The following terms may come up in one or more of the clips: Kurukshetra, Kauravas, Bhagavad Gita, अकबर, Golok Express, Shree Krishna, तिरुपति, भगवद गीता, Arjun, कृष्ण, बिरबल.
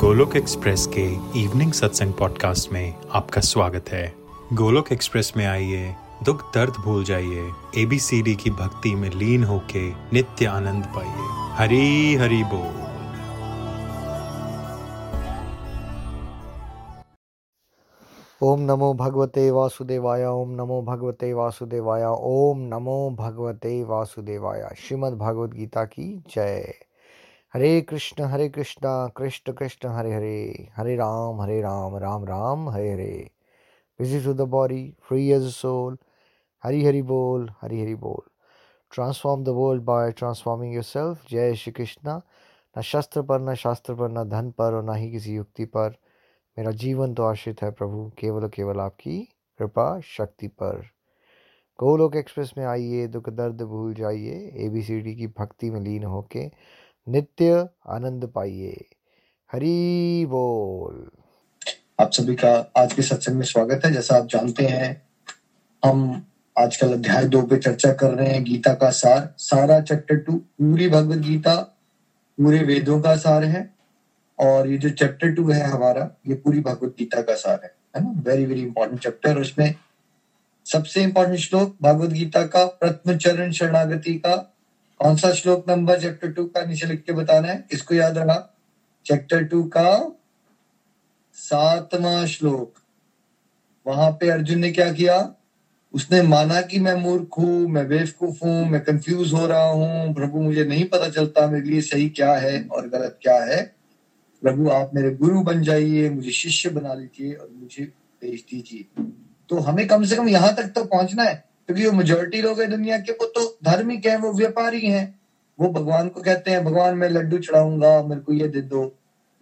Golok express के evening satsang podcast में आपका स्वागत है। गोलोक एक्सप्रेस में आइए, दुख दर्द भूल जाइए, एबीसीडी की भक्ति में लीन होके नित्य आनंद पाइए। हरी हरी बोल। ओम नमो भगवते वासुदेवाय, ओम नमो भगवते वासुदेवाय, ओम नमो भगवते वासुदेवाय। श्रीमद् भागवत गीता की जय। Hare Krishna कृष्ण कृष्ण Hare Hare, Hare Ram Ram Ram Hare Hare. Busy to the body, free as a soul. Hari Hari बोल, हरी हरि बोल। Transform the world by transforming yourself. जय श्री कृष्णा। ना शास्त्र पर, ना शास्त्र पर, ना धन पर और ना ही किसी युक्ति पर, मेरा जीवन तो आश्रित है प्रभु केवल केवल आपकी कृपा शक्ति पर। गोलोक एक्सप्रेस में आइए, दुख दर्द भूल जाइए, एबीसीडी की भक्ति में लीन होके नित्य आनंद पाइए। हरि बोल। आप सभी का आज के सत्संग में स्वागत है। जैसा आप जानते हैं, हम आजकल अध्याय 2 पे चर्चा कर रहे हैं, गीता का सार। सारा चैप्टर 2 पूरी भगवद गीता, पूरे वेदों का सार है। और ये जो चैप्टर 2 है हमारा, ये पूरी भगवद गीता का सार है ना। Very very important chapter. उसमें सबसे इम्पोर्टेंट श्लोक भगवद गीता का प्रथम चरण शरणागति का कौन सा श्लोक नंबर चैप्टर 2 का, नीचे लिख के बताना है। इसको याद रखना, चैप्टर 2 का 7वां श्लोक। वहां पे अर्जुन ने क्या किया? उसने माना कि मैं मूर्ख हूं, मैं बेवकूफ हूं, मैं कंफ्यूज हो रहा हूं प्रभु, मुझे नहीं पता चलता मेरे लिए सही क्या है और गलत क्या है। प्रभु आप मेरे गुरु बन जाइए, मुझे शिष्य बना लीजिए और मुझे भेज दीजिए। तो हमें कम से कम यहाँ तक तो पहुंचना है, क्योंकि वो मेजोरिटी लोग है दुनिया के, वो तो धार्मिक है, वो व्यापारी हैं, वो भगवान को कहते हैं भगवान मैं लड्डू चढ़ाऊंगा, मेरे को ये दे दो,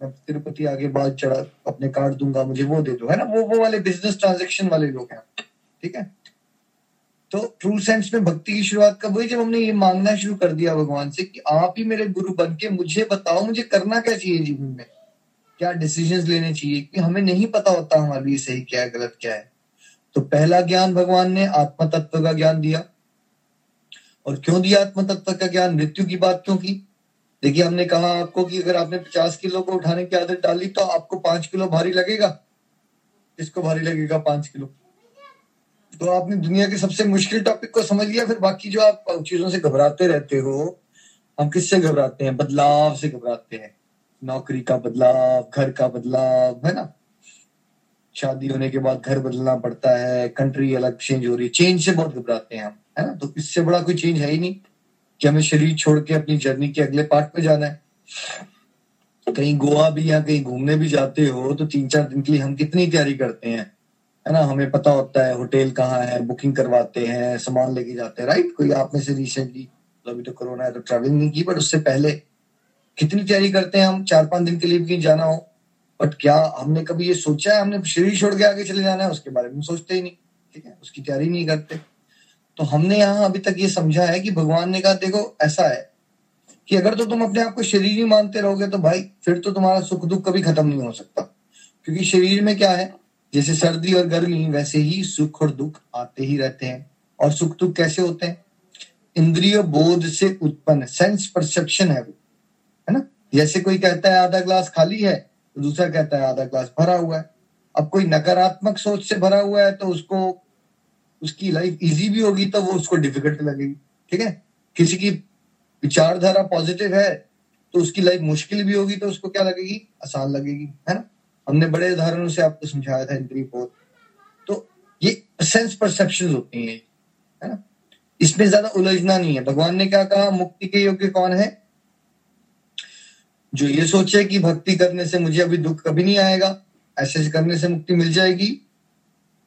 मैं तिरुपति आगे बाद चढ़ा अपने कार्ड दूंगा, मुझे वो दे दो, है ना। वो वाले बिजनेस ट्रांजैक्शन वाले लोग हैं, ठीक है। तो ट्रू सेंस में भक्ति की शुरुआत कब हुई? जब हमने ये मांगना शुरू कर दिया भगवान से कि आप ही मेरे गुरु बन के मुझे बताओ मुझे करना क्या चाहिए जीवन में, क्या डिसीजन लेने चाहिए, कि हमें नहीं पता होता हमारे लिए सही क्या है गलत क्या है। तो पहला ज्ञान भगवान ने आत्म तत्व का ज्ञान दिया। और क्यों दिया आत्म तत्व का ज्ञान? मृत्यु की बात क्यों की? देखिए हमने कहा आपको कि अगर आपने 50 किलो को उठाने की आदत डाली तो आपको 5 किलो भारी लगेगा। इसको भारी लगेगा 5 किलो। तो आपने दुनिया के सबसे मुश्किल टॉपिक को समझ लिया। फिर बाकी जो आप चीजों से घबराते रहते हो, हम किससे घबराते हैं? बदलाव से घबराते हैं। नौकरी का बदलाव, घर का बदलाव, है ना। शादी होने के बाद घर बदलना पड़ता है, कंट्री अलग चेंज हो रही है, चेंज से बहुत घबराते हैं हम, है ना। तो इससे बड़ा कोई चेंज है ही नहीं कि हमें शरीर छोड़ के अपनी जर्नी के अगले पार्ट पे जाना है। कहीं गोवा भी या कहीं घूमने भी जाते हो तो 3-4 दिन के लिए हम कितनी तैयारी करते हैं, है ना। हमें पता होता है होटल कहाँ है, बुकिंग करवाते हैं, सामान लेके जाते हैं, राइट। कोई आप में से रिसेंटली, अभी तो कोरोना है तो ट्रैवलिंग नहीं की, बट उससे पहले कितनी तैयारी करते हैं हम 4-5 दिन के लिए भी जाना हो। बट क्या हमने कभी ये सोचा है हमने शरीर छोड़ के आगे चले जाना है? उसके बारे में सोचते ही नहीं, ठीक है, उसकी तैयारी नहीं करते। तो हमने यहाँ अभी तक ये समझा है कि भगवान ने कहा देखो ऐसा है कि अगर तो तुम अपने आप को शरीर ही मानते रहोगे तो भाई फिर तो तुम्हारा सुख दुख कभी खत्म नहीं हो सकता। क्योंकि शरीर में क्या है, जैसे सर्दी और गर्मी वैसे ही सुख और दुख आते ही रहते हैं। और सुख दुख कैसे होते हैं? इंद्रिय बोध से उत्पन्न, सेंस परसेप्शन है वो, है ना। जैसे कोई कहता है आधा ग्लास खाली है, दूसरा कहता है आधा ग्लास भरा हुआ है। अब कोई नकारात्मक सोच से भरा हुआ है तो उसको उसकी लाइफ इजी भी होगी तो वो उसको डिफिकल्ट लगेगी, ठीक है। किसी की विचारधारा पॉजिटिव है तो उसकी लाइफ मुश्किल भी होगी तो उसको क्या लगेगी? आसान लगेगी, है ना। हमने बड़े उदाहरणों से आपको समझाया था इंद्रिय बोध। तो ये सेंस परसेप्शन होती है, है ना। इसमें ज्यादा उलझना नहीं है। भगवान ने क्या कहा? मुक्ति के योग्य कौन है? जो ये सोचे कि भक्ति करने से मुझे अभी दुख कभी नहीं आएगा, ऐसे करने से मुक्ति मिल जाएगी।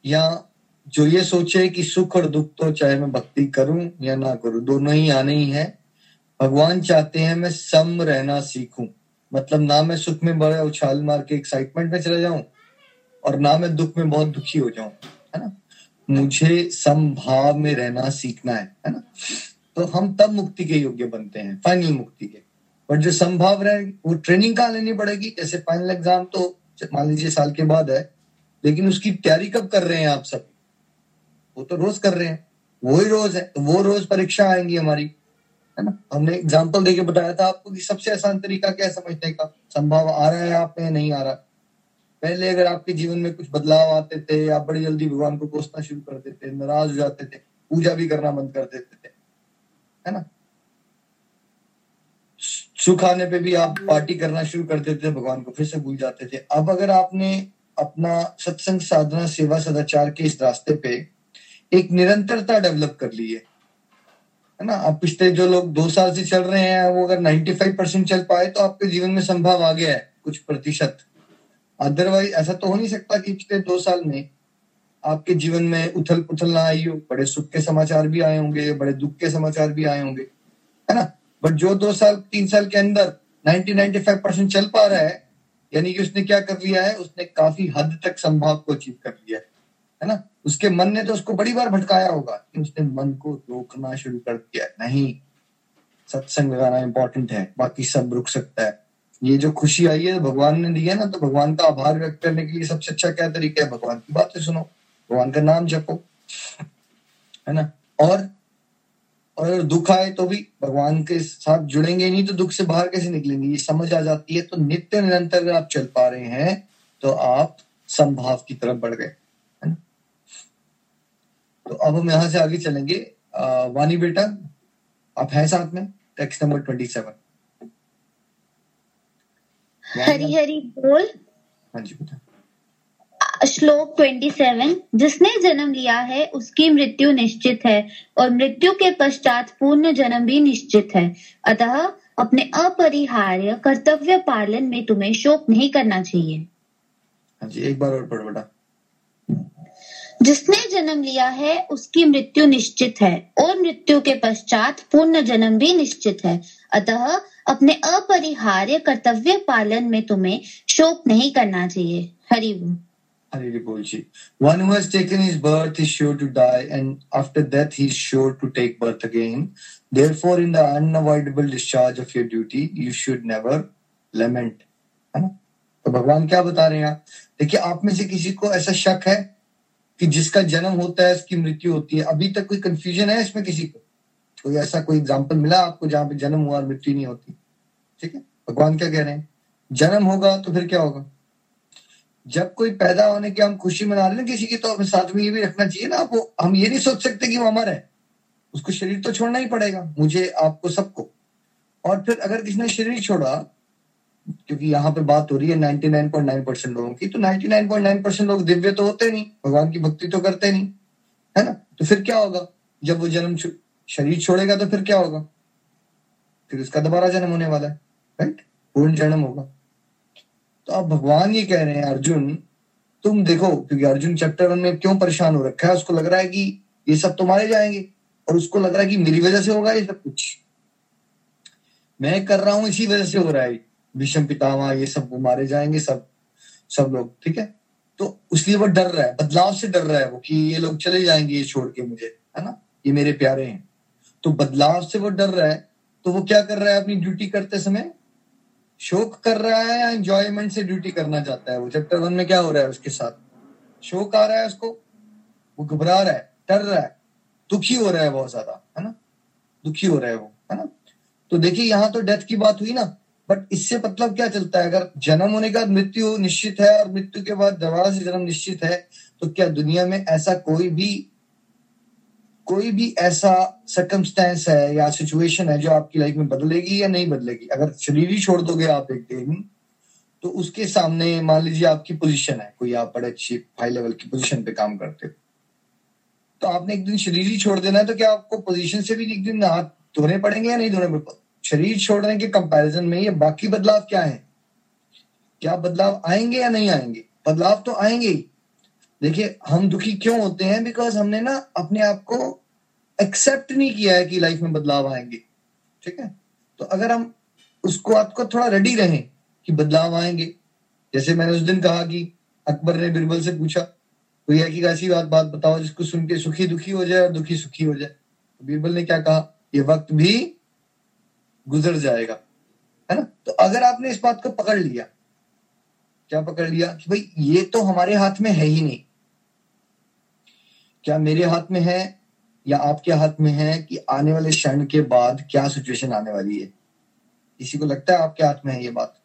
या जो ये सोचे कि सुख और दुख तो चाहे मैं भक्ति करूं या ना करूं दोनों ही आने ही है। भगवान चाहते हैं मैं सम रहना सीखूं, मतलब ना मैं सुख में बड़ा उछाल मार के एक्साइटमेंट में चला जाऊं और ना मैं दुख में बहुत दुखी हो जाऊं, है ना। मुझे समभाव में रहना सीखना है ना। तो हम तब मुक्ति के योग्य बनते हैं, फाइनल मुक्ति के। बट जो संभाव रहे वो ट्रेनिंग कहाँ लेनी पड़ेगी? जैसे फाइनल एग्जाम तो मान लीजिए साल के बाद है, लेकिन उसकी तैयारी कब कर रहे हैं आप सब? वो तो रोज कर रहे हैं, वो ही रोज है, तो वो रोज परीक्षा आएंगी हमारी, है ना। हमने एग्जाम्पल देके बताया था आपको कि सबसे आसान तरीका क्या है समझने का, संभाव आ रहा है आप में नहीं आ रहा। पहले अगर आपके जीवन में कुछ बदलाव आते थे आप बड़ी जल्दी भगवान को कोसना शुरू कर देते थे, नाराज हो जाते थे, पूजा भी करना बंद कर देते थे, है ना। सुख आने पे भी आप पार्टी करना शुरू कर देते थे, भगवान को फिर से भूल जाते थे। अब अगर आपने अपना सत्संग साधना सेवा सदाचार के इस रास्ते पे एक निरंतरता डेवलप कर ली है ना। आप पिछले जो लोग 2 साल से चल रहे हैं वो अगर 95% चल पाए तो आपके जीवन में संभाव आ गया है कुछ प्रतिशत। अदरवाइज ऐसा तो हो नहीं सकता कि पिछले 2 साल में आपके जीवन में उथल पुथल ना आई हो। बड़े सुख के समाचार भी आए होंगे, बड़े दुख के समाचार भी आए होंगे, है ना। बट जो 2 साल 3 साल के अंदर 90-95% चल पा रहा है यानी कि उसने क्या कर लिया है, उसने काफी हद तक संभाव को अचीव कर लिया है ना। उसके मन ने तो उसको बड़ी बार भटकाया होगा कि उसने मन को रोकना शुरू कर दिया। नहीं, सत्संग लगाना इंपॉर्टेंट है, बाकी सब रुक सकता है। ये जो खुशी आई है भगवान ने दी है ना, तो भगवान का आभार व्यक्त करने के लिए सबसे अच्छा क्या तरीका है, भगवान की बातें सुनो, भगवान का नाम जपो, है ना। और अगर दुख आए तो भी भगवान के साथ जुड़ेंगे नहीं तो दुख से बाहर कैसे निकलेंगे, ये समझ आ जाती है। तो नित्य निरंतर अगर आप चल पा रहे हैं तो आप संभाव की तरफ बढ़ गए, है ना। तो अब हम यहाँ से आगे चलेंगे। वानी बेटा आप हैं साथ में, टेक्स्ट नंबर 27। हरी हरी बोल। हाँ जी बेटा। श्लोक 27। जिसने जन्म लिया है उसकी मृत्यु निश्चित है और मृत्यु के पश्चात पूर्ण जन्म भी निश्चित है, अतः अपने अपरिहार्य कर्तव्य पालन में तुम्हें शोक नहीं करना चाहिए। जी, एक बार और पढ़ बेटा। जिसने जन्म लिया है उसकी मृत्यु निश्चित है और मृत्यु के पश्चात पूर्ण जन्म भी निश्चित है, अतः अपने अपरिहार्य कर्तव्य पालन में तुम्हें शोक नहीं करना चाहिए। हरि ओम। One who has taken his birth is sure to die, and after death he is sure to take birth again. Therefore, in the unavoidable discharge of your duty, you should never lament. है ना? तो भगवान क्या बता रहे हैं आप? देखिए, आप में से किसी को ऐसा शक है कि जिसका जन्म होता है उसकी मृत्यु होती है? अभी तक कोई कंफ्यूजन है इसमें किसी को? कोई ऐसा कोई एग्जाम्पल मिला आपको जहाँ पे जन्म हुआ और मृत्यु नहीं होती? ठीक है, भगवान क्या कह रहे हैं, जन्म होगा तो फिर क्या होगा? जब कोई पैदा होने की हम खुशी मना रहे हैं किसी की, तो हमें साथ में ये भी रखना चाहिए ना, वो हम ये नहीं सोच सकते कि वो हमारा है, उसको शरीर तो छोड़ना ही पड़ेगा, मुझे आपको सबको। और फिर अगर किसी ने शरीर छोड़ा, क्योंकि यहाँ पे बात हो रही है 99.9% लोगों की, तो 99.9% लोग दिव्य तो होते नहीं, भगवान की भक्ति तो करते नहीं, है ना। तो फिर क्या होगा जब वो जन्म शरीर छोड़ेगा, तो फिर क्या होगा? फिर उसका दोबारा जन्म होने वाला है, राइट, पूर्ण जन्म होगा। तो अब भगवान ये कह रहे हैं, अर्जुन तुम देखो, क्योंकि अर्जुन चैप्टर 1 में क्यों परेशान हो रखा है, उसको लग रहा है कि ये सब तुम्हारे जाएंगे और उसको लग रहा है कि मेरी वजह से होगा ये सब कुछ, मैं कर रहा हूं इसी वजह से हो रहा है, विषम पितामह ये सब मारे जाएंगे सब लोग, ठीक है। तो इसलिए वो डर रहा है, बदलाव से डर रहा है वो, कि ये लोग चले जाएंगे ये छोड़ के मुझे, है ना, ये मेरे प्यारे हैं, तो बदलाव से वो डर रहा है। तो वो क्या कर रहा है, अपनी ड्यूटी करते समय शोक कर रहा है या एंजॉयमेंट से ड्यूटी करना चाहता है वो? चैप्टर 1 में क्या हो रहा है उसके साथ, शोक आ रहा है उसको, वो घबरा रहा है, डर रहा है, दुखी हो रहा है बहुत ज्यादा, है ना, दुखी हो रहा है वो, है ना। तो देखिए, यहाँ तो डेथ की बात हुई ना, बट इससे मतलब क्या चलता है, अगर जन्म होने का मृत्यु निश्चित है और मृत्यु के बाद दोबारा से जन्म निश्चित है, तो क्या दुनिया में ऐसा कोई भी ऐसा सर्कमस्टेंस है या सिचुएशन है जो आपकी लाइफ में बदलेगी या नहीं बदलेगी? अगर शरीर ही छोड़ दोगे आप एक दिन, तो उसके सामने मान लीजिए आपकी पोजीशन है कोई, आप बड़े अच्छी हाई लेवल की पोजीशन पे काम करते हो, तो आपने एक दिन शरीर ही छोड़ देना है, तो क्या आपको पोजीशन से भी एक दिन हाथ धोने पड़ेंगे या नहीं धोने पड़ेंगे? शरीर छोड़ने के कंपेरिजन में ये बाकी बदलाव क्या है, क्या बदलाव आएंगे या नहीं आएंगे? बदलाव तो आएंगे ही। देखिए, हम दुखी क्यों होते हैं, बिकॉज हमने ना अपने आप को एक्सेप्ट नहीं किया है कि लाइफ में बदलाव आएंगे, ठीक है। तो अगर हम उसको आपको थोड़ा रेडी रहें कि बदलाव आएंगे, जैसे मैंने उस दिन कहा कि अकबर ने बिरबल से पूछा, कोई ऐसी ऐसी बात बताओ जिसको सुन के सुखी दुखी हो जाए और दुखी सुखी हो जाए। तो बिरबल ने क्या कहा, ये वक्त भी गुजर जाएगा, है ना। तो अगर आपने इस बात को पकड़ लिया, क्या पकड़ लिया, कि भाई ये तो हमारे हाथ में है ही नहीं, क्या मेरे हाथ में है या आपके हाथ में है कि आने वाले क्षण के बाद क्या सिचुएशन आने वाली है। किसी को लगता है आपके हाथ में है ये बात,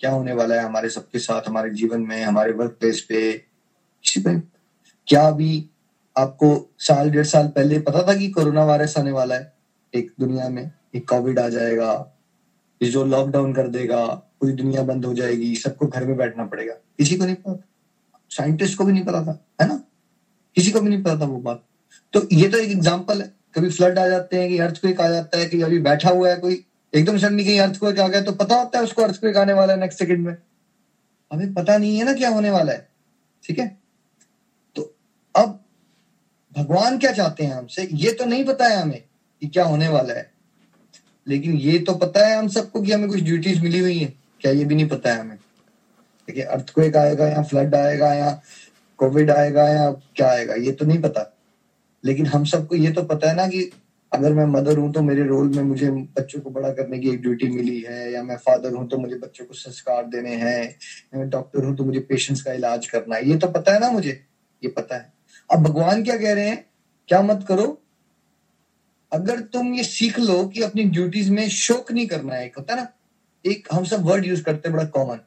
क्या होने वाला है हमारे सबके साथ, हमारे जीवन में, हमारे वर्क प्लेस पे, किसी पे? क्या भी आपको साल डेढ़ साल पहले पता था कि कोरोना वायरस आने वाला है एक दुनिया में, एक कोविड आ जाएगा, जो लॉकडाउन कर देगा, पूरी दुनिया बंद हो जाएगी, सबको घर में बैठना पड़ेगा? किसी को नहीं पता, साइंटिस्ट को भी नहीं पता था, है ना, किसी को भी नहीं पता था वो बात। तो ये तो एक एग्जांपल है। कभी फ्लड आ जाते हैं कि अर्थक्वेक आ जाता है, कि अभी बैठा हुआ है कोई, एकदम सडनली कहीं अर्थक्वेक आ गया तो पता होता है उसको अर्थक्वेक आने वाला है नेक्स्ट सेकंड में, हमें पता नहीं है ना क्या होने वाला है। ठीक है, तो अब भगवान क्या चाहते हैं हमसे ये तो नहीं पता है हमें कि क्या होने वाला है, लेकिन ये तो पता है हम सबको कि हमें कुछ ड्यूटीज मिली हुई है। क्या ये भी नहीं पता है हमें कि अर्थक्वेक आएगा या फ्लड आएगा या कोविड आएगा या क्या आएगा, ये तो नहीं पता। लेकिन हम सबको ये तो पता है ना कि अगर मैं मदर हूं तो मेरे रोल में मुझे बच्चों को बड़ा करने की एक ड्यूटी मिली है, या मैं फादर हूं तो मुझे बच्चों को संस्कार देने हैं, या मैं डॉक्टर हूं तो मुझे पेशेंट्स का इलाज करना है, ये तो पता है ना मुझे, ये पता है। अब भगवान क्या कह रहे हैं, क्या मत करो, अगर तुम ये सीख लो कि अपनी ड्यूटीज में शोक नहीं करना है। एक होता है ना, एक हम सब वर्ड यूज करते हैं बड़ा कॉमन,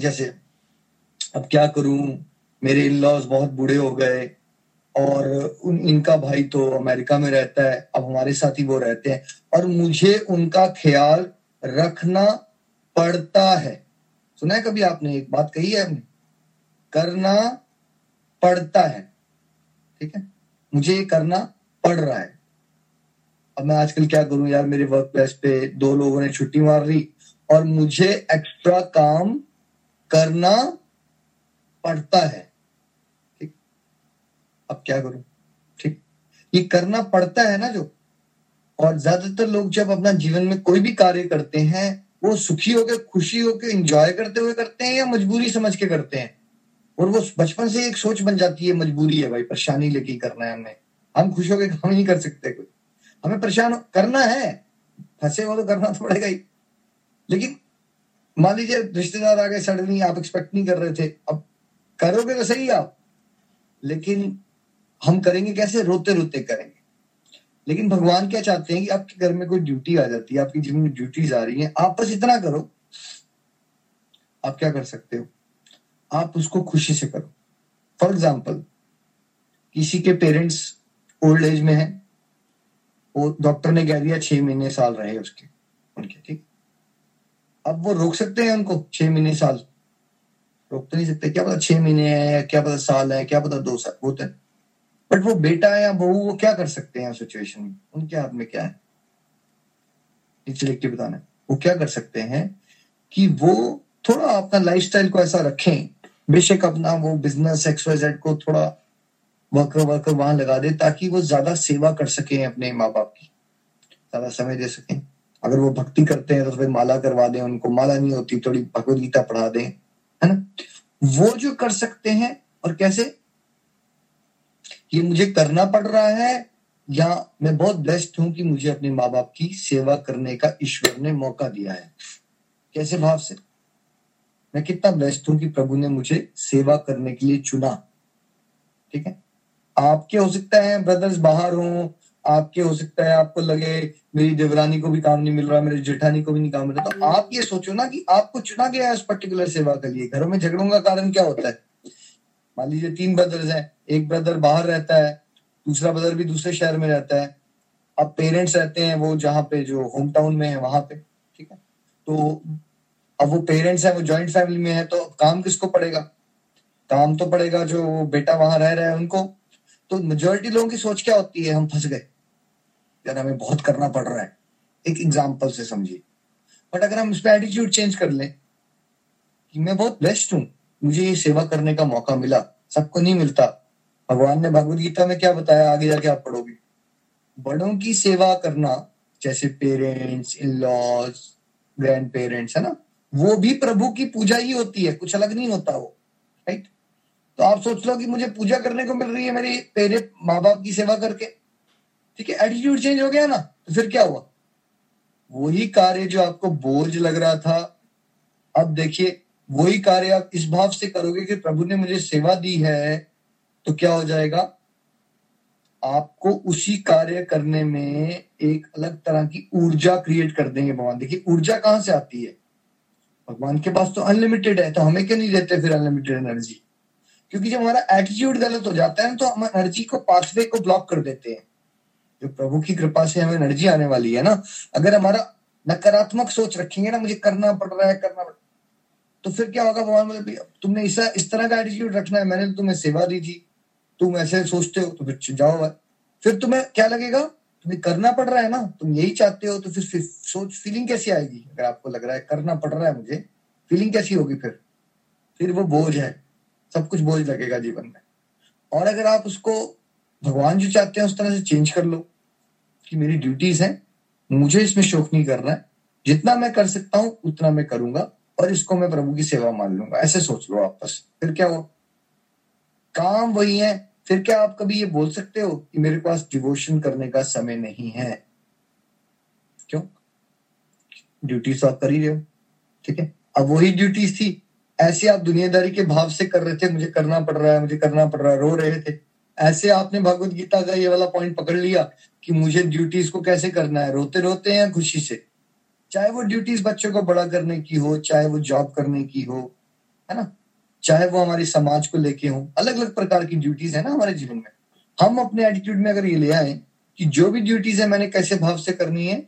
जैसे अब क्या करूं, मेरे इन-लॉज बहुत बूढ़े हो गए और इनका भाई तो अमेरिका में रहता है, अब हमारे साथ ही वो रहते हैं और मुझे उनका ख्याल रखना पड़ता है। सुना है कभी आपने, एक बात कही है हमने, करना पड़ता है। ठीक है, मुझे ये करना पड़ रहा है। अब मैं आजकल क्या करूं यार, मेरे वर्क प्लेस पे 2 लोगों ने छुट्टी मार ली और मुझे एक्स्ट्रा काम करना पड़ता है। ठीक, अब क्या करूं? ठीक, ये करना पड़ता है ना जो। और ज्यादातर लोग जब अपना जीवन में कोई भी कार्य करते हैं वो सुखी होकर, खुशी होकर, एंजॉय करते हुए करते हैं या मजबूरी समझ के करते हैं, और वो बचपन से एक सोच बन जाती है मजबूरी है भाई, परेशानी लेके करना है हमें, हम खुश होकर काम नहीं कर सकते, कोई हमें परेशान करना है, फंसे हो तो करना तो पड़ेगा ही। लेकिन मान लीजिए रिश्तेदार आ गए सडनली, आप एक्सपेक्ट नहीं कर रहे थे, अब करोगे तो सही आप, लेकिन हम करेंगे कैसे, रोते रोते करेंगे। लेकिन भगवान क्या चाहते हैं कि आपके घर में कोई ड्यूटी आ जाती है, आपकी जीवन में ड्यूटीज आ रही है, आप बस इतना करो, आप क्या कर सकते हो, आप उसको खुशी से करो। फॉर एग्जाम्पल, किसी के पेरेंट्स ओल्ड एज में हैं, वो डॉक्टर ने कह दिया 6 महीने साल रहे उसके उनके, ठीक, अब वो रोक सकते हैं उनको 6 महीने साल? रोक तो नहीं सकते, क्या पता 6 महीने है, क्या पता साल है, क्या पता 2 साल होते हैं, बट वो बेटा या बहू वो क्या कर सकते हैं सिचुएशन में, उनके हाथ में क्या है, बताना है। वो क्या कर सकते हैं कि वो थोड़ा अपना लाइफस्टाइल को ऐसा रखें, बेशक अपना वो बिजनेस XYZ को थोड़ा वर्कर वहां लगा दे ताकि वो ज्यादा सेवा कर सकें अपने माँ बाप की, ज्यादा समय दे सकें। अगर वो भक्ति करते हैं तो थोड़ी माला करवा दें उनको, माला नहीं होती, थोड़ी भगवद गीता पढ़ा दें, है ना, वो जो कर सकते हैं। और कैसे, ये मुझे करना पड़ रहा है या मैं बहुत ब्लेस्ड हूं कि मुझे अपने माँ बाप की सेवा करने का ईश्वर ने मौका दिया है, कैसे भाव से, मैं कितना ब्लेस्ड हूं कि प्रभु ने मुझे सेवा करने के लिए चुना। ठीक है, आपके हो सकता है ब्रदर्स बाहर हों, आपके हो सकता है आपको लगे मेरी देवरानी को भी काम नहीं मिल रहा, मेरे जेठानी को भी नहीं काम मिल रहा, तो आप ये सोचो ना कि आपको चुना गया है उस पर्टिकुलर सेवा के लिए। घरों में झगड़ों का कारण क्या होता है, मान लीजिए 3 ब्रदर्स हैं, एक ब्रदर बाहर रहता है, दूसरा ब्रदर भी दूसरे शहर में रहता है, अब पेरेंट्स रहते हैं वो जहाँ पे जो होम टाउन में है वहां पे, ठीक है, तो अब वो पेरेंट्स है वो ज्वाइंट फैमिली में है, तो काम किसको पड़ेगा, काम तो पड़ेगा जो बेटा वहां रह रहा है उनको। तो मेजोरिटी लोगों की सोच क्या होती है, हम फंस गए यार, हमें बहुत करना पड़ रहा है, एक एग्जाम्पल से समझिए। बट अगर हम इसमें एटीट्यूड चेंज कर लें कि मैं बहुत ब्लेस्ड हूँ, मुझे ये सेवा करने का मौका मिला, सबको नहीं मिलता, भगवान ने भगवद गीता में क्या बताया, आगे जाके आप पढ़ोगे, बड़ों की सेवा करना जैसे parents, in laws, grandparents, है ना, वो भी प्रभु की पूजा ही होती है, कुछ अलग नहीं होता वो, राइट। तो आप सोच लो कि मुझे पूजा करने को मिल रही है मेरे पेरेंट माँ बाप की सेवा करके, ठीक है, एटीट्यूड चेंज हो गया ना, तो फिर क्या हुआ, वही कार्य जो आपको बोझ लग रहा था, अब देखिए वही कार्य आप इस भाव से करोगे कि प्रभु ने मुझे सेवा दी है, तो क्या हो जाएगा, आपको उसी कार्य करने में एक अलग तरह की ऊर्जा क्रिएट कर देंगे भगवान। देखिए ऊर्जा कहाँ से आती है, भगवान के पास तो अनलिमिटेड है, तो हमें क्यों नहीं देते फिर अनलिमिटेड एनर्जी? क्योंकि जब हमारा एटीट्यूड गलत हो जाता है तो हम एनर्जी को पाथवे को ब्लॉक कर देते हैं। जो प्रभु की कृपा से हमें एनर्जी आने वाली है ना, अगर हमारा नकारात्मक सोच रखेंगे ना, मुझे करना पड़ रहा है करना पड़, तो फिर क्या होगा, भगवान बोले तुमने इस तरह का एटीट्यूड रखना है, मैंने तो तुम्हें सेवा दी थी, तुम ऐसे सोचते हो तो फिर जाओ। फिर तुम्हें क्या लगेगा, तुम्हें करना पड़ रहा है ना, तुम यही चाहते हो, तो फिर सोच फीलिंग कैसी आएगी? अगर आपको लग रहा है करना पड़ रहा है मुझे, फीलिंग कैसी होगी? फिर वो बोझ है, सब कुछ बोझ लगेगा जीवन में। और अगर आप उसको भगवान जो चाहते हैं उस तरह से चेंज कर लो कि मेरी ड्यूटीज हैं, मुझे इसमें शौक नहीं करना है, जितना मैं कर सकता हूँ उतना मैं करूंगा और इसको मैं प्रभु की सेवा मान लूंगा, ऐसे सोच लो आपस। फिर क्या हुआ, काम वही है। फिर क्या आप कभी ये बोल सकते हो कि मेरे पास डिवोशन करने का समय नहीं है? क्यों? ड्यूटीज आप कर ही रहे हो, ठीक है। अब वही ड्यूटीज थी, ऐसे आप दुनियादारी के भाव से कर रहे थे, मुझे करना पड़ रहा है मुझे करना पड़ रहा है, रो रहे थे। ऐसे आपने भगवद गीता का ये वाला पॉइंट पकड़ लिया कि मुझे ड्यूटीज को कैसे करना है, रोते रोते या खुशी से, चाहे वो ड्यूटीज बच्चों को बड़ा करने की हो, चाहे वो जॉब करने की हो, है ना, चाहे वो हमारे समाज को लेके हो। अलग अलग प्रकार की ड्यूटीज है ना हमारे जीवन में। हम अपने एटीट्यूड में अगर ये ले आए कि जो भी ड्यूटीज है मैंने कैसे भाव से करनी है,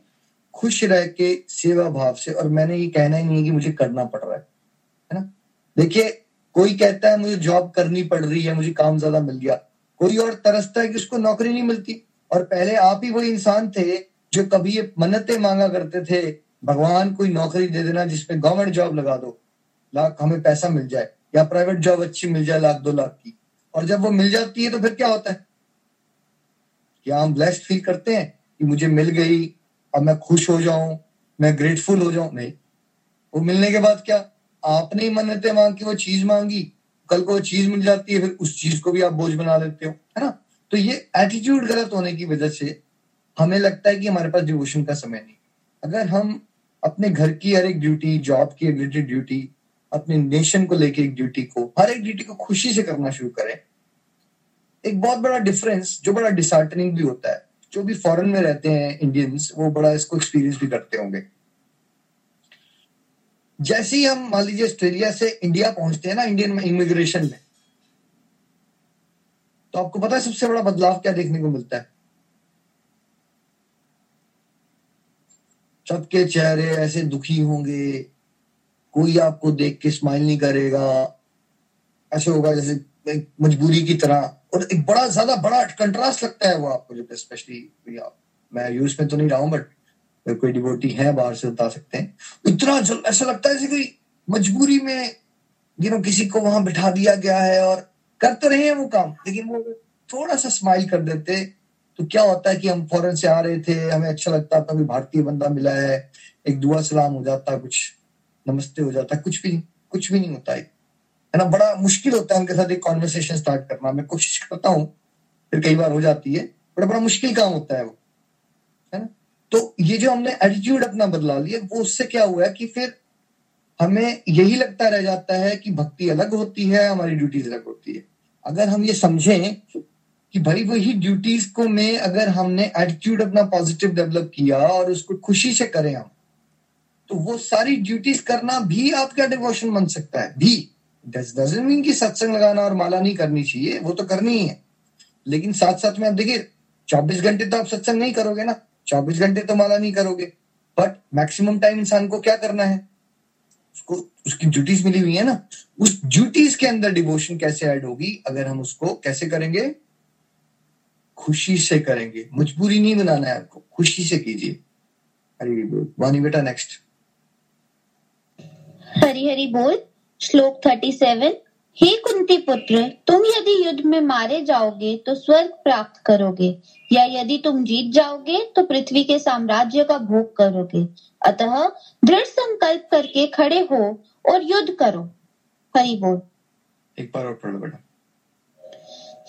खुश रह के सेवा भाव से, और मैंने ये कहना ही नहीं है कि मुझे करना पड़ रहा है ना। देखिए कोई कहता है मुझे जॉब करनी पड़ रही है, मुझे काम ज्यादा मिल गया, कोई और तरसता है कि उसको नौकरी नहीं मिलती। और पहले आप ही वही इंसान थे जो कभी ये मन्नतें मांगा करते थे, भगवान कोई नौकरी दे देना जिसमें गवर्नमेंट जॉब लगा दो, लाख हमें पैसा मिल जाए, या प्राइवेट जॉब अच्छी मिल जाए 1-2 लाख की। और जब वो मिल जाती है तो फिर क्या होता है, क्या हम ब्लेस्ड फील करते हैं कि मुझे मिल गई, अब मैं खुश हो जाऊं, मैं ग्रेटफुल हो जाऊं? नहीं, वो मिलने के बाद क्या, आपने ही मन्नतें मांग के वो चीज मांगी, कल को वो चीज मिल जाती है, फिर उस चीज को भी आप बोझ बना लेते हो, है ना। तो ये एटीट्यूड गलत होने की वजह से हमें लगता है कि हमारे पास डिवोशन का समय नहीं। अगर हम अपने घर की हर एक ड्यूटी, जॉब की रिलेटेड ड्यूटी, अपने नेशन को लेके एक ड्यूटी को, हर एक ड्यूटी को खुशी से करना शुरू करें, एक बहुत बड़ा डिफरेंस, जो बड़ा डिसहार्टनिंग भी होता है, जो भी फॉरेन में रहते हैं इंडियंस, वो बड़ा इसको एक्सपीरियंस भी करते होंगे। जैसे ही हम मान लीजिए ऑस्ट्रेलिया से इंडिया पहुंचते हैं ना, इंडियन में इमिग्रेशन में, तो आपको पता है सबसे बड़ा बदलाव क्या देखने को मिलता है? सबके चेहरे ऐसे दुखी होंगे, कोई आपको देख के स्माइल नहीं करेगा, ऐसे होगा जैसे मजबूरी की तरह। और एक बड़ा ज्यादा बड़ा कंट्रास्ट लगता है वो आपको, जब स्पेशली मैं यूएस में तो नहीं रहा हूं, बट कोई डिवोटी है बाहर से बता सकते हैं, इतना ऐसा लगता है जैसे कोई मजबूरी में किसी को वहां बिठा दिया गया है और करते रहे हैं वो काम, लेकिन वो थोड़ा सा स्माइल कर देते। तो क्या होता है कि हम फॉरेन से आ रहे थे, हमें अच्छा लगता था, कोई भारतीय बंदा मिला है, एक दुआ सलाम हो जाता, कुछ नमस्ते हो जाता, कुछ भी नहीं होता है ना। बड़ा मुश्किल होता है उनके साथ एक कॉन्वर्सेशन स्टार्ट करना, मैं कोशिश करता हूँ, फिर कई बार हो जाती है, बड़ा मुश्किल काम होता है वो, है ना। तो ये जो हमने एटीट्यूड अपना बदला लिया, वो उससे क्या हुआ है कि फिर हमें यही लगता रह जाता है कि भक्ति अलग होती है, हमारी ड्यूटीज अलग होती है। अगर हम ये समझें कि भाई वही ड्यूटीज को में अगर हमने एटीट्यूड अपना पॉजिटिव डेवलप किया और उसको खुशी से करें हम, तो वो सारी ड्यूटीज करना भी आपका डिवोशन बन सकता है। भी डजंट मीन कि सत्संग लगाना और माला नहीं करनी चाहिए, वो तो करनी ही है, लेकिन साथ साथ में आप देखिए 24 घंटे तो आप सत्संग नहीं करोगे ना, 24 घंटे तो माला नहीं करोगे, बट मैक्सिमम टाइम इंसान को क्या करना है, उसको उसकी ड्यूटीज मिली हुई है ना, उस ड्यूटीज के अंदर डिवोशन कैसे ऐड होगी अगर हम उसको कैसे करेंगे, खुशी से करेंगे। मजबूरी नहीं बनाना है आपको, खुशी से कीजिए। अरे वानी बेटा नेक्स्ट। हरि हरि बोल। श्लोक 37। हे कुंती पुत्र, तुम यदि युद्ध में मारे जाओगे तो स्वर्ग प्राप्त करोगे, या यदि तुम जीत जाओगे तो पृथ्वी के साम्राज्य का भोग करोगे, अतः दृढ़ संकल्प करके खड़े हो और युद्ध करो। हरि बोल। एक बार और पढ़ लो बेटा।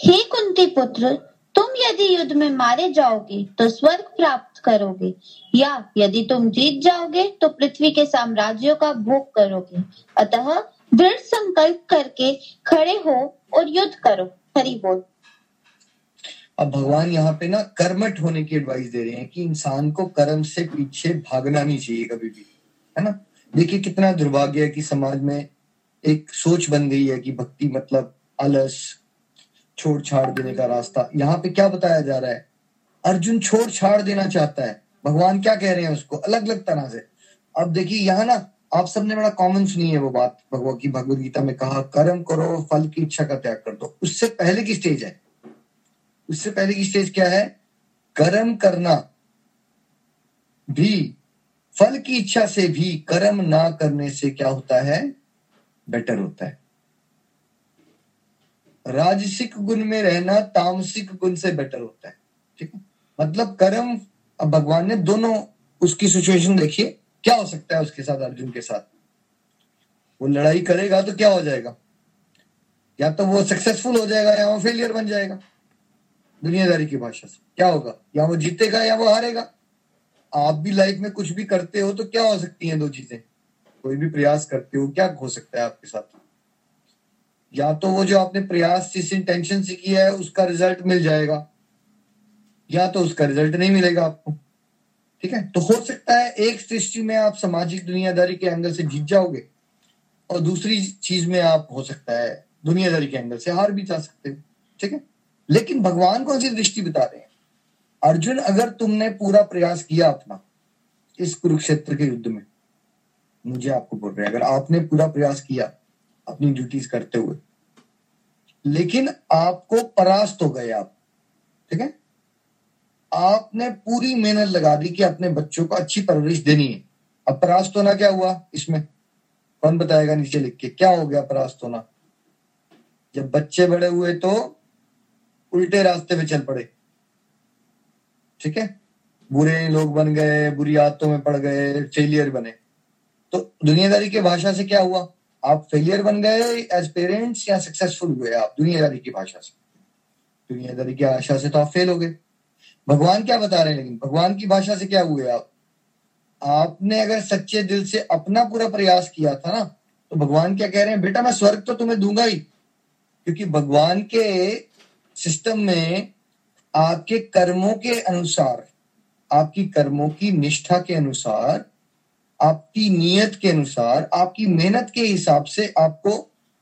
हे कुंती पुत्र, तुम यदि युद्ध में मारे जाओगे तो स्वर्ग प्राप्त करोगे, या यदि तुम जीत जाओगे तो पृथ्वी के साम्राज्यों का भोग करोगे, अतः दृढ़ संकल्प करके खड़े हो और युद्ध करो। हरि बोल। अब भगवान यहाँ पे ना कर्मठ होने की एडवाइस दे रहे हैं कि इंसान को कर्म से पीछे भागना नहीं चाहिए कभी भी, है ना। देखिए कितना दुर्भाग्य है कि समाज में एक सोच बन गई है कि भक्ति मतलब आलस, छोड़ छाड़ देने का रास्ता। यहाँ पे क्या बताया जा रहा है, अर्जुन छोड़ छाड़ देना चाहता है, भगवान क्या कह रहे हैं उसको अलग अलग तरह से। अब देखिए यहाँ ना आप सबने बड़ा कॉमन सुनी है वो बात भगवान की, भगवद गीता में कहा कर्म करो फल की इच्छा का त्याग कर दो। उससे पहले की स्टेज है, उससे पहले की स्टेज क्या है, कर्म करना भी फल की इच्छा से भी कर्म ना करने से क्या होता है, बेटर होता है। राजसिक गुण में रहना तामसिक गुण से बेटर होता है, ठीक है। मतलब कर्म, अब भगवान ने दोनों, उसकी सिचुएशन देखिए क्या हो सकता है उसके साथ, अर्जुन के साथ। वो लड़ाई करेगा तो क्या हो जाएगा, या तो वो सक्सेसफुल हो जाएगा या वो फेलियर बन जाएगा, दुनियादारी की भाषा से क्या होगा, या वो जीतेगा या वो हारेगा। आप भी लाइफ में कुछ भी करते हो तो क्या हो सकती हैं दो चीजें, कोई भी प्रयास करते हो क्या हो सकता है आपके साथ, या तो वो जो आपने प्रयास जिस इंटेंशन से किया है उसका रिजल्ट मिल जाएगा या तो उसका रिजल्ट नहीं मिलेगा आपको, ठीक है। तो हो सकता है एक दृष्टि में आप सामाजिक दुनियादारी के एंगल से जीत जाओगे और दूसरी चीज में आप हो सकता है दुनियादारी के एंगल से हार भी जा सकते हो, ठीक है। लेकिन भगवान कौन सी दृष्टि बता रहे हैं, अर्जुन अगर तुमने पूरा प्रयास किया अपना इस कुरुक्षेत्र के युद्ध में, मुझे आपको बोल रहे हैं, अगर आपने पूरा प्रयास किया अपनी ड्यूटीज करते हुए लेकिन आपको परास्त हो गए आप, ठीक है। आपने पूरी मेहनत लगा दी कि अपने बच्चों को अच्छी परवरिश देनी है, अब परास्त होना क्या हुआ इसमें, कौन बताएगा नीचे लिख के क्या हो गया परास्त होना। जब बच्चे बड़े हुए तो उल्टे रास्ते पे चल पड़े, ठीक है, बुरे लोग बन गए, बुरी आदतों में पड़ गए, फेलियर बने। तो दुनियादारी की भाषा से क्या हुआ, आप फेलियर बन गए एज पेरेंट्स या सक्सेसफुल हुए आप दुनियादारी की भाषा से, दुनियादारी की आशा से तो आप फेल हो गए। भगवान क्या बता रहे हैं, लेकिन भगवान की भाषा से क्या हुए आप, आपने अगर सच्चे दिल से अपना पूरा प्रयास किया था ना, तो भगवान क्या कह रहे हैं, बेटा मैं स्वर्ग तो तुम्हें दूंगा ही, क्योंकि भगवान के सिस्टम में आपके कर्मों के अनुसार, आपकी कर्मों की निष्ठा के अनुसार, आपकी नीयत के अनुसार, आपकी मेहनत के हिसाब से आपको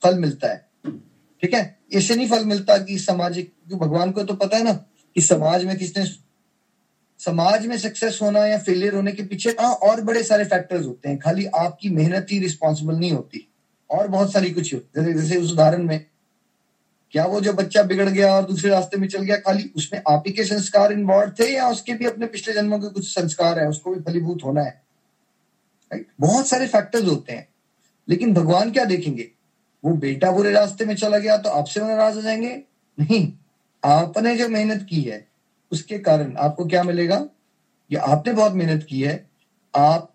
फल मिलता है, ठीक है। ऐसे नहीं फल मिलता कि सामाजिक, भगवान को तो पता है ना कि समाज में किसने, समाज में सक्सेस होना या फेलियर होने के पीछे ना और बड़े सारे फैक्टर्स होते हैं, खाली आपकी मेहनत ही रिस्पॉन्सिबल नहीं होती, और बहुत सारी कुछ होती है। जैसे उस उदाहरण में क्या वो जो बच्चा बिगड़ गया और दूसरे रास्ते में चल गया, खाली उसमें आप ही के संस्कार इन्वॉल्व थे या उसके भी अपने पिछले जन्मों के कुछ संस्कार है, उसको भी फलीभूत होना है, राइट। बहुत सारे फैक्टर्स होते हैं। लेकिन भगवान क्या देखेंगे, वो बेटा बुरे रास्ते में चला गया तो आपसे नाराज हो जाएंगे, नहीं, आपने जो मेहनत की है उसके कारण आपको क्या मिलेगा, ये आपने बहुत मेहनत की है, आप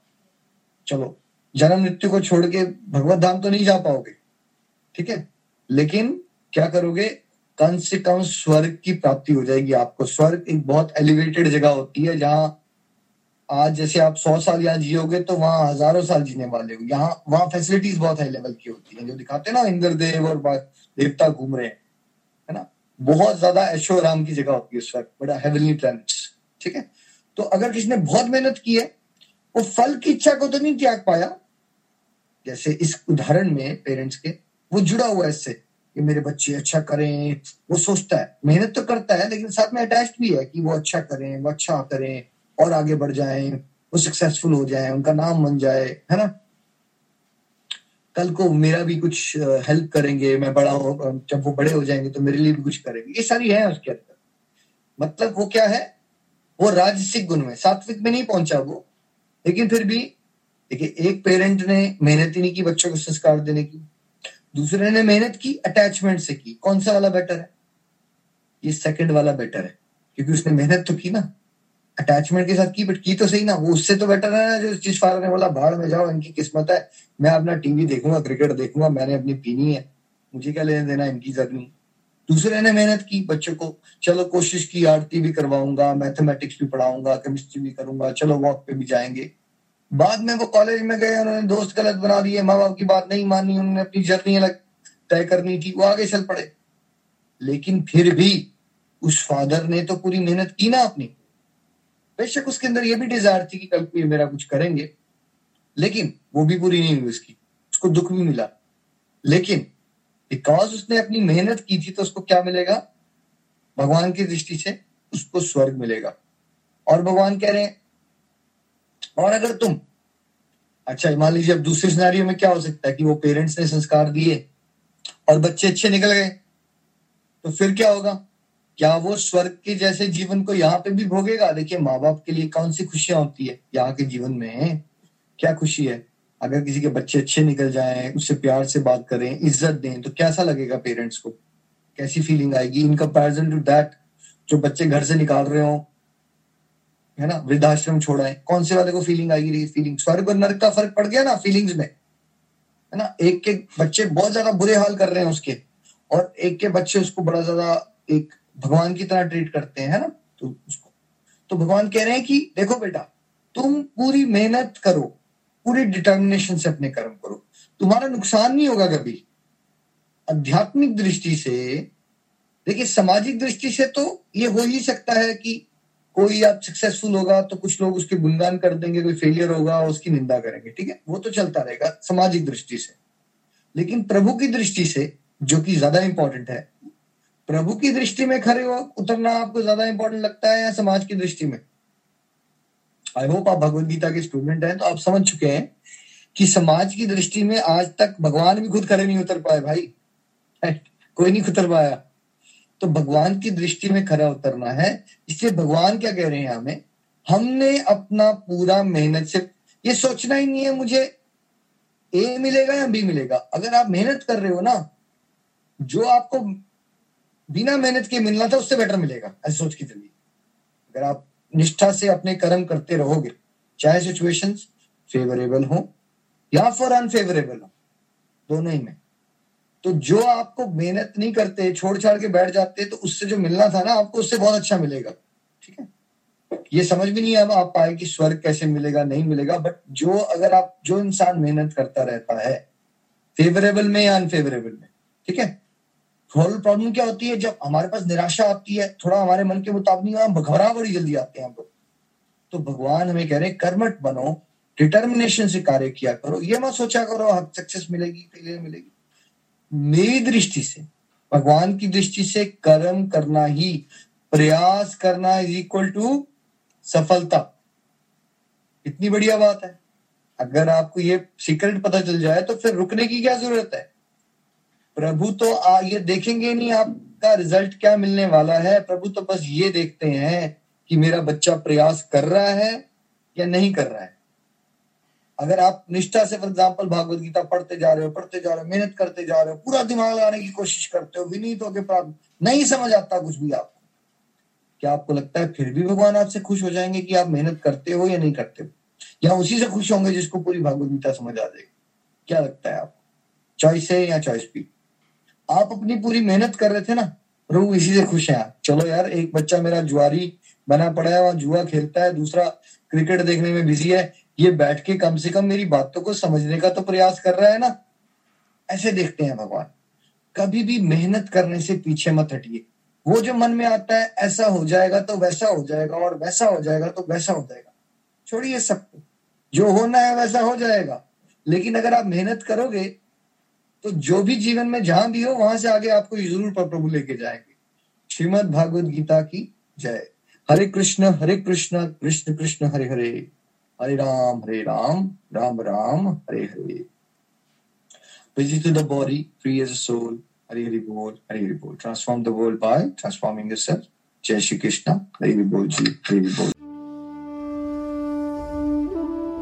चलो जन्म मृत्यु को छोड़ के भगवत धाम तो नहीं जा पाओगे, ठीक है, लेकिन क्या करोगे, कम से कम स्वर्ग की प्राप्ति हो जाएगी आपको। स्वर्ग एक बहुत एलिवेटेड जगह होती है जहां आज जैसे आप 100 साल यहाँ जियोगे तो वहां हजारों साल जीने वाले हो, यहाँ वहां फैसिलिटीज बहुत हाई लेवल की होती है, जो दिखाते हैं ना इंद्र देव और देवता घूम रहे हैं, है ना, बहुत ज्यादा ऐशो आराम की जगह होती है उस वक्त, बड़ा हेवनली प्लैनेट्स, ठीक है। तो अगर किसी ने बहुत मेहनत की है, वो फल की इच्छा को तो नहीं त्याग पाया, जैसे इस उदाहरण में पेरेंट्स के, वो जुड़ा हुआ है इससे कि मेरे बच्चे अच्छा करें, वो सोचता है, मेहनत तो करता है लेकिन साथ में अटैच भी है कि वो अच्छा करें, वो अच्छा करें और आगे बढ़ जाए, वो सक्सेसफुल हो जाए, उनका नाम बन जाए, है ना, कल को मेरा भी कुछ हेल्प करेंगे, मैं बड़ा हो, जब वो बड़े हो जाएंगे तो मेरे लिए भी कुछ करेंगे, ये सारी है उसके अंदर। मतलब वो क्या है, वो राजसिक गुण में, सात्विक में नहीं पहुंचा वो, लेकिन फिर भी देखिए, एक पेरेंट ने मेहनत ही नहीं की बच्चों को संस्कार देने की, दूसरे ने मेहनत की अटैचमेंट से की, कौन सा वाला बेटर है, ये सेकेंड वाला बेटर है, क्योंकि उसने मेहनत तो की ना, अटैचमेंट के साथ की, बट की तो सही ना, वो उससे तो बेटर है ना जो चीज फाड़ने वाला बाहर में जाओ, इनकी किस्मत है, मैं अपना टीवी देखूंगा, क्रिकेट देखूंगा, मैंने अपनी पीनी है, मुझे क्या लेने देना इनकी जर्नी। दूसरे ने मेहनत की, बच्चों को चलो कोशिश की, आरती भी करवाऊंगा, मैथमेटिक्स भी पढ़ाऊंगा, केमिस्ट्री भी करूंगा, चलो वॉक पे भी जाएंगे, बाद में वो कॉलेज में गए, उन्होंने दोस्त गलत बना दिए, माँ बाप की बात नहीं मानी, उन्होंने अपनी जर्नी अलग तय करनी थी, वो आगे चल पड़े, लेकिन फिर भी उस फादर ने तो पूरी मेहनत की ना अपनी, बेशक उसके अंदर ये भी डिजायर थी कि कल को ये मेरा कुछ करेंगे, लेकिन वो भी पूरी नहीं हुई उसकी, उसको दुख भी मिला, लेकिन बिकॉज उसने अपनी मेहनत की थी तो उसको क्या मिलेगा? भगवान की दृष्टि से उसको स्वर्ग मिलेगा। और भगवान कह रहे हैं, और अगर तुम, अच्छा मान लीजिए अब दूसरे सिनेरियो में क्या हो सकता है कि वो पेरेंट्स ने संस्कार दिए और बच्चे अच्छे निकल गए, तो फिर क्या होगा? क्या वो स्वर्ग के जैसे जीवन को यहाँ पे भी भोगेगा? देखिए माँ बाप के लिए कौन सी खुशियां होती है यहाँ के जीवन में, क्या खुशी है? अगर किसी के बच्चे अच्छे निकल जाएं, उससे प्यार से बात करें, इज्जत दें, तो कैसा लगेगा पेरेंट्स को? कैसी फीलिंग आएगी इन कंपैरिजन टू दैट जो बच्चे घर से निकाल रहे हो, है ना, वृद्धाश्रम छोड़ा है, कौन से वाले को फीलिंग आएगी? फीलिंग स्वर्ग और नरक का फर्क पड़ गया ना फीलिंग्स में, है ना। एक के बच्चे बहुत ज्यादा बुरे हाल कर रहे हैं उसके, और एक के बच्चे उसको बड़ा ज्यादा एक भगवान की तरह ट्रीट करते हैं, है ना। तो उसको तो भगवान कह रहे हैं कि देखो बेटा, तुम पूरी मेहनत करो, पूरी डिटर्मिनेशन से अपने कर्म करो, तुम्हारा नुकसान नहीं होगा कभी। आध्यात्मिक दृष्टि से देखिए, सामाजिक दृष्टि से तो ये हो ही सकता है कि कोई आप सक्सेसफुल होगा तो कुछ लोग उसके गुणगान कर देंगे, कोई फेलियर होगा उसकी निंदा करेंगे, ठीक है, वो तो चलता रहेगा सामाजिक दृष्टि से। लेकिन प्रभु की दृष्टि से, जो कि ज्यादा इंपॉर्टेंट है, प्रभु की दृष्टि में खड़े हो उतरना आपको ज्यादा इंपॉर्टेंट लगता है या समाज की दृष्टि में? आई होप आप भगवद गीता के स्टूडेंट हैं तो आप समझ चुके हैं कि समाज की दृष्टि में आज तक भगवान भी खुद खड़े नहीं उतर पाए भाई, कोई नहीं उतर पाया। तो भगवान की दृष्टि में खड़ा उतरना है, इसलिए भगवान क्या कह रहे हैं हमें, हमने अपना पूरा मेहनत से, ये सोचना ही नहीं है मुझे ए मिलेगा या बी मिलेगा। अगर आप मेहनत कर रहे हो ना, जो आपको बिना मेहनत के मिलना था उससे बेटर मिलेगा, ऐसे सोच के चलिए। अगर आप निष्ठा से अपने कर्म करते रहोगे, चाहे सिचुएशंस फेवरेबल हो या फॉर अनफेवरेबल हो, दोनों ही में। तो जो आपको मेहनत नहीं करते, छोड़ छाड़ के बैठ जाते, तो उससे जो मिलना था ना आपको, उससे बहुत अच्छा मिलेगा, ठीक है। ये समझ भी नहीं है आप पाए कि स्वर्ग कैसे मिलेगा, नहीं मिलेगा, बट जो अगर आप, जो इंसान मेहनत करता रहता है फेवरेबल में या अनफेवरेबल में, ठीक है। थोड़ा प्रॉब्लम क्या होती है, जब हमारे पास निराशा आती है, थोड़ा हमारे मन के मुताबिक, हम घबरा बड़ी जल्दी आते हैं हम लोग। तो भगवान हमें कह रहे हैं कर्मठ बनो, डिटर्मिनेशन से कार्य किया करो, ये मत सोचा करो हर सक्सेस मिलेगी, फेलियर मिलेगी। मेरी दृष्टि से, भगवान की दृष्टि से कर्म करना ही, प्रयास करना इज इक्वल टू सफलता। इतनी बढ़िया बात है। अगर आपको ये सीक्रेट पता चल जाए तो फिर रुकने की क्या जरूरत है। प्रभु तो ये देखेंगे नहीं आपका रिजल्ट क्या मिलने वाला है, प्रभु तो बस ये देखते हैं कि मेरा बच्चा प्रयास कर रहा है या नहीं कर रहा है। अगर आप निष्ठा से फॉर एग्जाम्पल भागवत गीता पढ़ते जा रहे हो, मेहनत करते जा रहे हो, पूरा दिमाग लगाने की कोशिश करते हो, विनीत होकर प्रार्थना, नहीं समझ आता कुछ भी आपको, क्या आपको लगता है फिर भी भगवान आपसे खुश हो जाएंगे कि आप मेहनत करते हो या नहीं करते हो, या उसी से खुश होंगे जिसको पूरी भागवत गीता समझ आ जाएगी? क्या लगता है आपको, चॉइस है या चॉइस बी? आप अपनी पूरी मेहनत कर रहे थे ना, प्रभु इसी से खुश है। चलो यार, एक बच्चा मेरा जुआरी बना पड़ा है, वहां जुआ खेलता है, दूसरा क्रिकेट देखने में बिजी है, ये बैठ के कम से कम मेरी बातों को समझने का तो प्रयास कर रहा है ना। ऐसे देखते हैं भगवान। कभी भी मेहनत करने से पीछे मत हटिए। वो जो मन में आता है, ऐसा हो जाएगा तो वैसा हो जाएगा, और वैसा हो जाएगा तो वैसा हो जाएगा, छोड़िए सबको, जो होना है वैसा हो जाएगा। लेकिन अगर आप मेहनत करोगे तो जो भी जीवन में जहां भी हो, वहां से आगे आपको जरूर प्रभु लेके जाएंगे। श्रीमद भागवत गीता की जय। हरे कृष्ण कृष्ण कृष्ण हरे हरे, हरे राम राम राम हरे हरे। Busy to the body, free as a soul, हरे हरि बोल, हरे हरि बोल। Transform the world by transforming yourself। जय श्री कृष्ण, हरे हरि बोल जी, हरे हरि बोल।